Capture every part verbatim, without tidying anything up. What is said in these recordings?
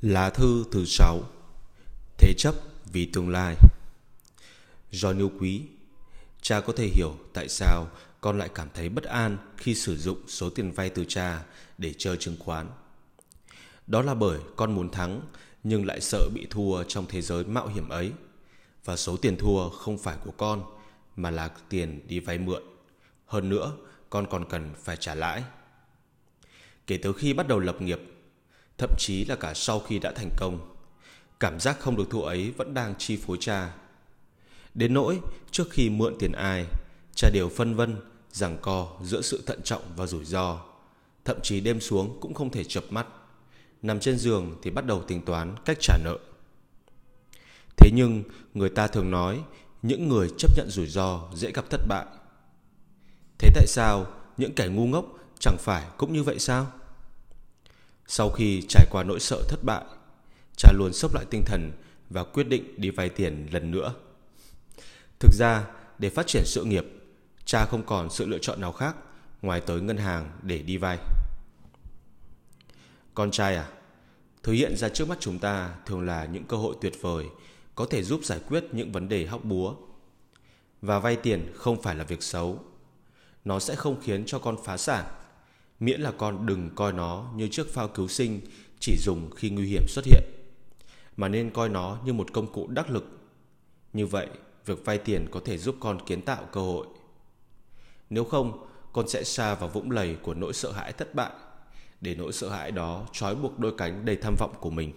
Lá thư thứ sáu. Thế chấp vì tương lai. Do yêu quý, cha có thể hiểu tại sao con lại cảm thấy bất an khi sử dụng số tiền vay từ cha để chơi chứng khoán. Đó là bởi con muốn thắng nhưng lại sợ bị thua trong thế giới mạo hiểm ấy. Và số tiền thua không phải của con mà là tiền đi vay mượn. Hơn nữa, con còn cần phải trả lãi. Kể từ khi bắt đầu lập nghiệp, thậm chí là cả sau khi đã thành công, cảm giác không được thua ấy vẫn đang chi phối cha. Đến nỗi trước khi mượn tiền ai, cha đều phân vân giằng co giữa sự thận trọng và rủi ro. Thậm chí đêm xuống cũng không thể chợp mắt, nằm trên giường thì bắt đầu tính toán cách trả nợ. Thế nhưng người ta thường nói những người chấp nhận rủi ro dễ gặp thất bại. Thế tại sao những kẻ ngu ngốc chẳng phải cũng như vậy sao? Sau khi trải qua nỗi sợ thất bại, cha luôn xốc lại tinh thần và quyết định đi vay tiền lần nữa. Thực ra, để phát triển sự nghiệp, cha không còn sự lựa chọn nào khác ngoài tới ngân hàng để đi vay. Con trai à, thứ hiện ra trước mắt chúng ta thường là những cơ hội tuyệt vời có thể giúp giải quyết những vấn đề hóc búa. Và vay tiền không phải là việc xấu. Nó sẽ không khiến cho con phá sản, miễn là con đừng coi nó như chiếc phao cứu sinh chỉ dùng khi nguy hiểm xuất hiện, mà nên coi nó như một công cụ đắc lực. Như vậy, việc vay tiền có thể giúp con kiến tạo cơ hội. Nếu không, con sẽ sa vào vũng lầy của nỗi sợ hãi thất bại, để nỗi sợ hãi đó trói buộc đôi cánh đầy tham vọng của mình,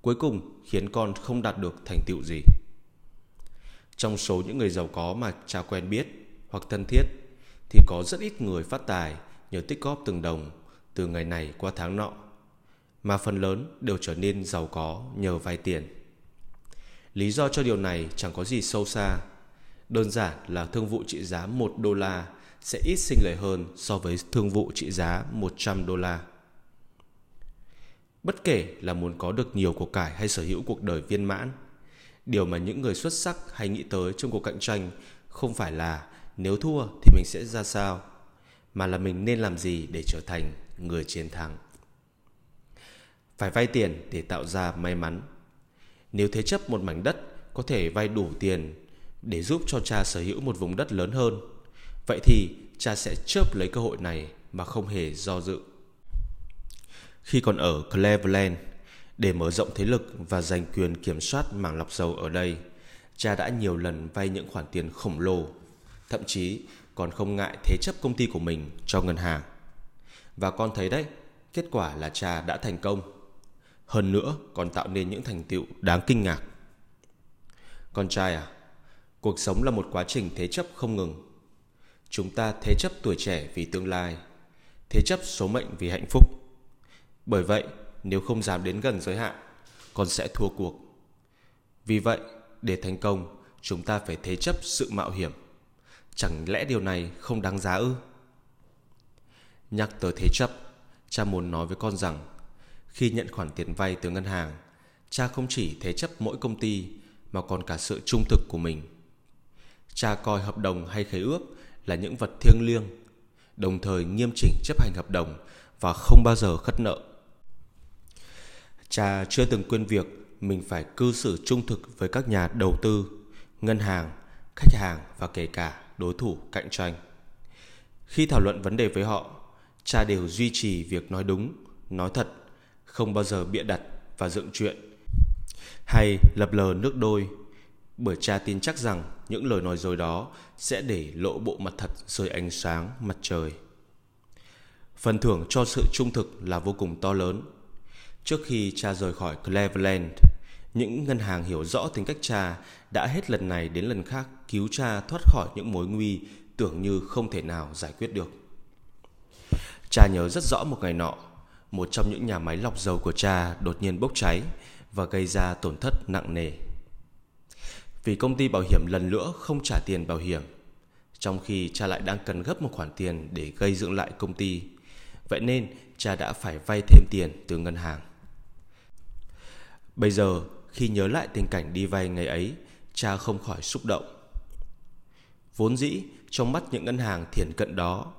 cuối cùng khiến con không đạt được thành tựu gì. Trong số những người giàu có mà cha quen biết hoặc thân thiết, thì có rất ít người phát tài nhờ tích góp từng đồng từ ngày này qua tháng nọ, mà phần lớn đều trở nên giàu có nhờ vay tiền. Lý do cho điều này chẳng có gì sâu xa, đơn giản là thương vụ trị giá một đô la sẽ ít sinh lời hơn so với thương vụ trị giá một trăm đô la. Bất kể là muốn có được nhiều của cải hay sở hữu cuộc đời viên mãn, điều mà những người xuất sắc hay nghĩ tới trong cuộc cạnh tranh không phải là nếu thua thì mình sẽ ra sao, mà là mình nên làm gì để trở thành người chiến thắng. Phải vay tiền để tạo ra may mắn. Nếu thế chấp một mảnh đất có thể vay đủ tiền để giúp cho cha sở hữu một vùng đất lớn hơn, vậy thì cha sẽ chớp lấy cơ hội này mà không hề do dự. Khi còn ở Cleveland, để mở rộng thế lực và giành quyền kiểm soát mảng lọc dầu ở đây, cha đã nhiều lần vay những khoản tiền khổng lồ, thậm chí còn không ngại thế chấp công ty của mình cho ngân hàng. Và con thấy đấy, kết quả là cha đã thành công. Hơn nữa còn tạo nên những thành tựu đáng kinh ngạc. Con trai à, cuộc sống là một quá trình thế chấp không ngừng. Chúng ta thế chấp tuổi trẻ vì tương lai, thế chấp số mệnh vì hạnh phúc. Bởi vậy, nếu không dám đến gần giới hạn, con sẽ thua cuộc. Vì vậy, để thành công, chúng ta phải thế chấp sự mạo hiểm. Chẳng lẽ điều này không đáng giá ư? Nhắc tới thế chấp, cha muốn nói với con rằng khi nhận khoản tiền vay từ ngân hàng, cha không chỉ thế chấp mỗi công ty mà còn cả sự trung thực của mình. Cha coi hợp đồng hay khế ước là những vật thiêng liêng, đồng thời nghiêm chỉnh chấp hành hợp đồng và không bao giờ khất nợ. Cha chưa từng quên việc mình phải cư xử trung thực với các nhà đầu tư, ngân hàng, khách hàng và kể cả đối thủ cạnh tranh. Khi thảo luận vấn đề với họ, cha đều duy trì việc nói đúng, nói thật, không bao giờ bịa đặt và dựng chuyện hay lập lờ nước đôi, bởi cha tin chắc rằng những lời nói dối đó sẽ để lộ bộ mặt thật dưới ánh sáng mặt trời. Phần thưởng cho sự trung thực là vô cùng to lớn. Trước khi cha rời khỏi Cleveland, những ngân hàng hiểu rõ tính cách cha đã hết lần này đến lần khác cứu cha thoát khỏi những mối nguy tưởng như không thể nào giải quyết được. Cha nhớ rất rõ một ngày nọ, một trong những nhà máy lọc dầu của cha đột nhiên bốc cháy và gây ra tổn thất nặng nề. Vì công ty bảo hiểm lần nữa không trả tiền bảo hiểm, trong khi cha lại đang cần gấp một khoản tiền để gây dựng lại công ty, vậy nên cha đã phải vay thêm tiền từ ngân hàng. Bây giờ, khi nhớ lại tình cảnh đi vay ngày ấy, cha không khỏi xúc động. Vốn dĩ, trong mắt những ngân hàng thiển cận đó,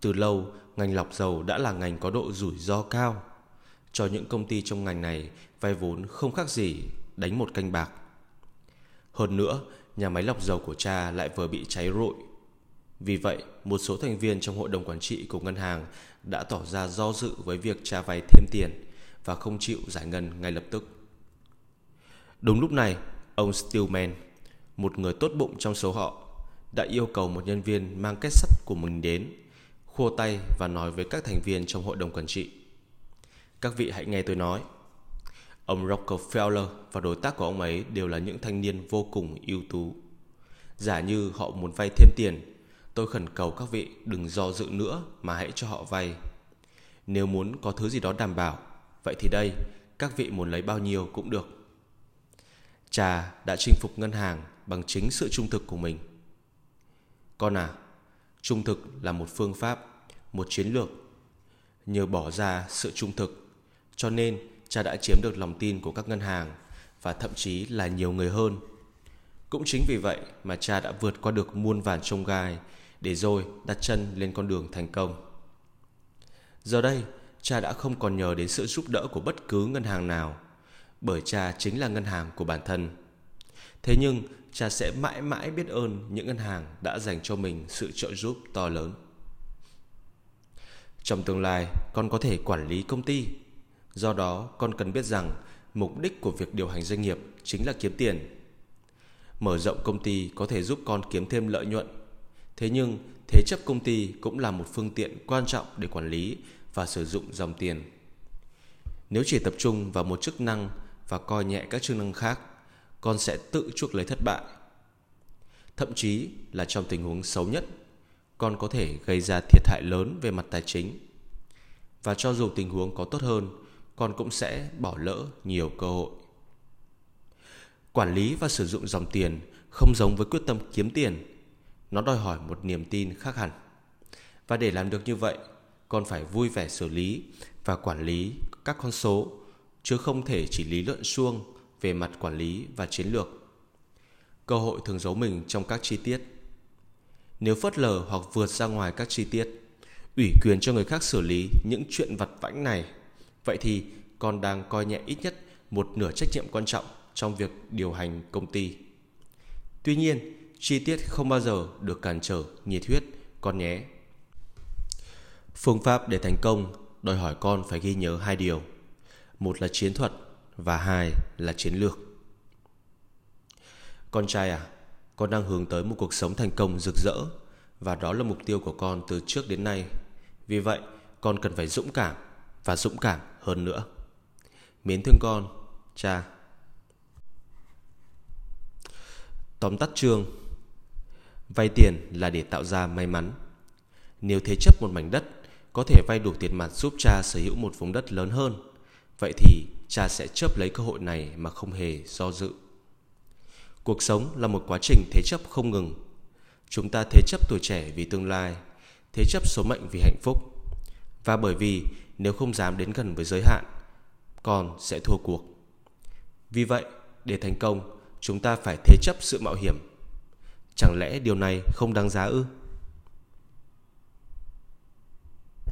từ lâu, ngành lọc dầu đã là ngành có độ rủi ro cao. cho những công ty trong ngành này vay vốn không khác gì đánh một canh bạc. Hơn nữa, nhà máy lọc dầu của cha lại vừa bị cháy rụi. Vì vậy, một số thành viên trong hội đồng quản trị của ngân hàng đã tỏ ra do dự với việc cha vay thêm tiền và không chịu giải ngân ngay lập tức. Đúng lúc này, ông Steelman, một người tốt bụng trong số họ, đã yêu cầu một nhân viên mang két sắt của mình đến, khua tay và nói với các thành viên trong hội đồng quản trị: "Các vị hãy nghe tôi nói. Ông Rockefeller và đối tác của ông ấy đều là những thanh niên vô cùng ưu tú. Giả như họ muốn vay thêm tiền, tôi khẩn cầu các vị đừng do dự nữa mà hãy cho họ vay. Nếu muốn có thứ gì đó đảm bảo, vậy thì đây, các vị muốn lấy bao nhiêu cũng được." Cha đã chinh phục ngân hàng bằng chính sự trung thực của mình. Con à, trung thực là một phương pháp, một chiến lược. Nhờ bỏ ra sự trung thực, cho nên cha đã chiếm được lòng tin của các ngân hàng và thậm chí là nhiều người hơn. Cũng chính vì vậy mà cha đã vượt qua được muôn vàn chông gai để rồi đặt chân lên con đường thành công. Giờ đây, cha đã không còn nhờ đến sự giúp đỡ của bất cứ ngân hàng nào, bởi cha chính là ngân hàng của bản thân. Thế nhưng, cha sẽ mãi mãi biết ơn những ngân hàng đã dành cho mình sự trợ giúp to lớn. Trong tương lai, con có thể quản lý công ty. Do đó, con cần biết rằng mục đích của việc điều hành doanh nghiệp chính là kiếm tiền. Mở rộng công ty có thể giúp con kiếm thêm lợi nhuận. Thế nhưng, thế chấp công ty cũng là một phương tiện quan trọng để quản lý và sử dụng dòng tiền. Nếu chỉ tập trung vào một chức năng và coi nhẹ các chức năng khác, con sẽ tự chuốc lấy thất bại. Thậm chí là trong tình huống xấu nhất, con có thể gây ra thiệt hại lớn về mặt tài chính. Và cho dù tình huống có tốt hơn, con cũng sẽ bỏ lỡ nhiều cơ hội. Quản lý và sử dụng dòng tiền không giống với quyết tâm kiếm tiền. Nó đòi hỏi một niềm tin khác hẳn. Và để làm được như vậy, con phải vui vẻ xử lý và quản lý các con số, chứ không thể chỉ lý luận suông về mặt quản lý và chiến lược. Cơ hội thường giấu mình trong các chi tiết. Nếu phớt lờ hoặc vượt ra ngoài các chi tiết, ủy quyền cho người khác xử lý những chuyện vặt vãnh này, vậy thì con đang coi nhẹ ít nhất một nửa trách nhiệm quan trọng trong việc điều hành công ty. Tuy nhiên, chi tiết không bao giờ được cản trở nhiệt huyết con nhé. Phương pháp để thành công đòi hỏi con phải ghi nhớ hai điều. Một là chiến thuật và hai là chiến lược. Con trai à, con đang hướng tới một cuộc sống thành công rực rỡ, và đó là mục tiêu của con từ trước đến nay. Vì vậy, con cần phải dũng cảm và dũng cảm hơn nữa. Mến thương con, cha. Tóm tắt chương: vay tiền là để tạo ra may mắn. Nếu thế chấp một mảnh đất, có thể vay đủ tiền mặt giúp cha sở hữu một vùng đất lớn hơn, vậy thì cha sẽ chớp lấy cơ hội này mà không hề do dự. Cuộc sống là một quá trình thế chấp không ngừng. Chúng ta thế chấp tuổi trẻ vì tương lai, thế chấp số mệnh vì hạnh phúc. Và bởi vì nếu không dám đến gần với giới hạn, con sẽ thua cuộc. Vì vậy, để thành công, chúng ta phải thế chấp sự mạo hiểm. Chẳng lẽ điều này không đáng giá ư?